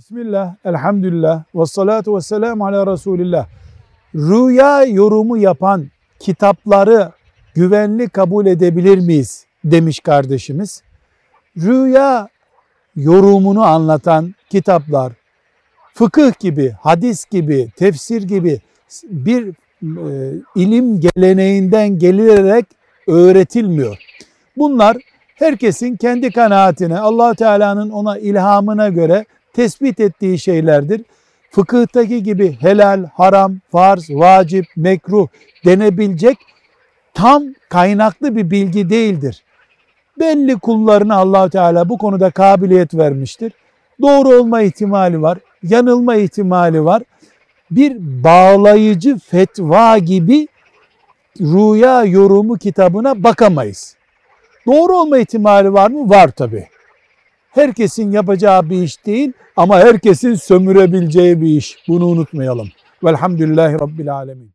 Bismillah, elhamdülillah, ve salatu ve selamu ala Resulillah. Rüya yorumu yapan kitapları güvenli kabul edebilir miyiz demiş kardeşimiz. Rüya yorumunu anlatan kitaplar fıkıh gibi, hadis gibi, tefsir gibi bir ilim geleneğinden gelerek öğretilmiyor. Bunlar herkesin kendi kanaatine, Allah Teala'nın ona ilhamına göre tespit ettiği şeylerdir. Fıkıhtaki gibi helal, haram, farz, vacip, mekruh denebilecek tam kaynaklı bir bilgi değildir. Belli kullarına Allah Teala bu konuda kabiliyet vermiştir. Doğru olma ihtimali var, yanılma ihtimali var. Bir bağlayıcı fetva gibi rüya yorumu kitabına bakamayız. Doğru olma ihtimali var mı? Var tabii. Herkesin yapacağı bir iş değil ama herkesin sömürebileceği bir iş. Bunu unutmayalım. Velhamdülillahi Rabbil Alemin.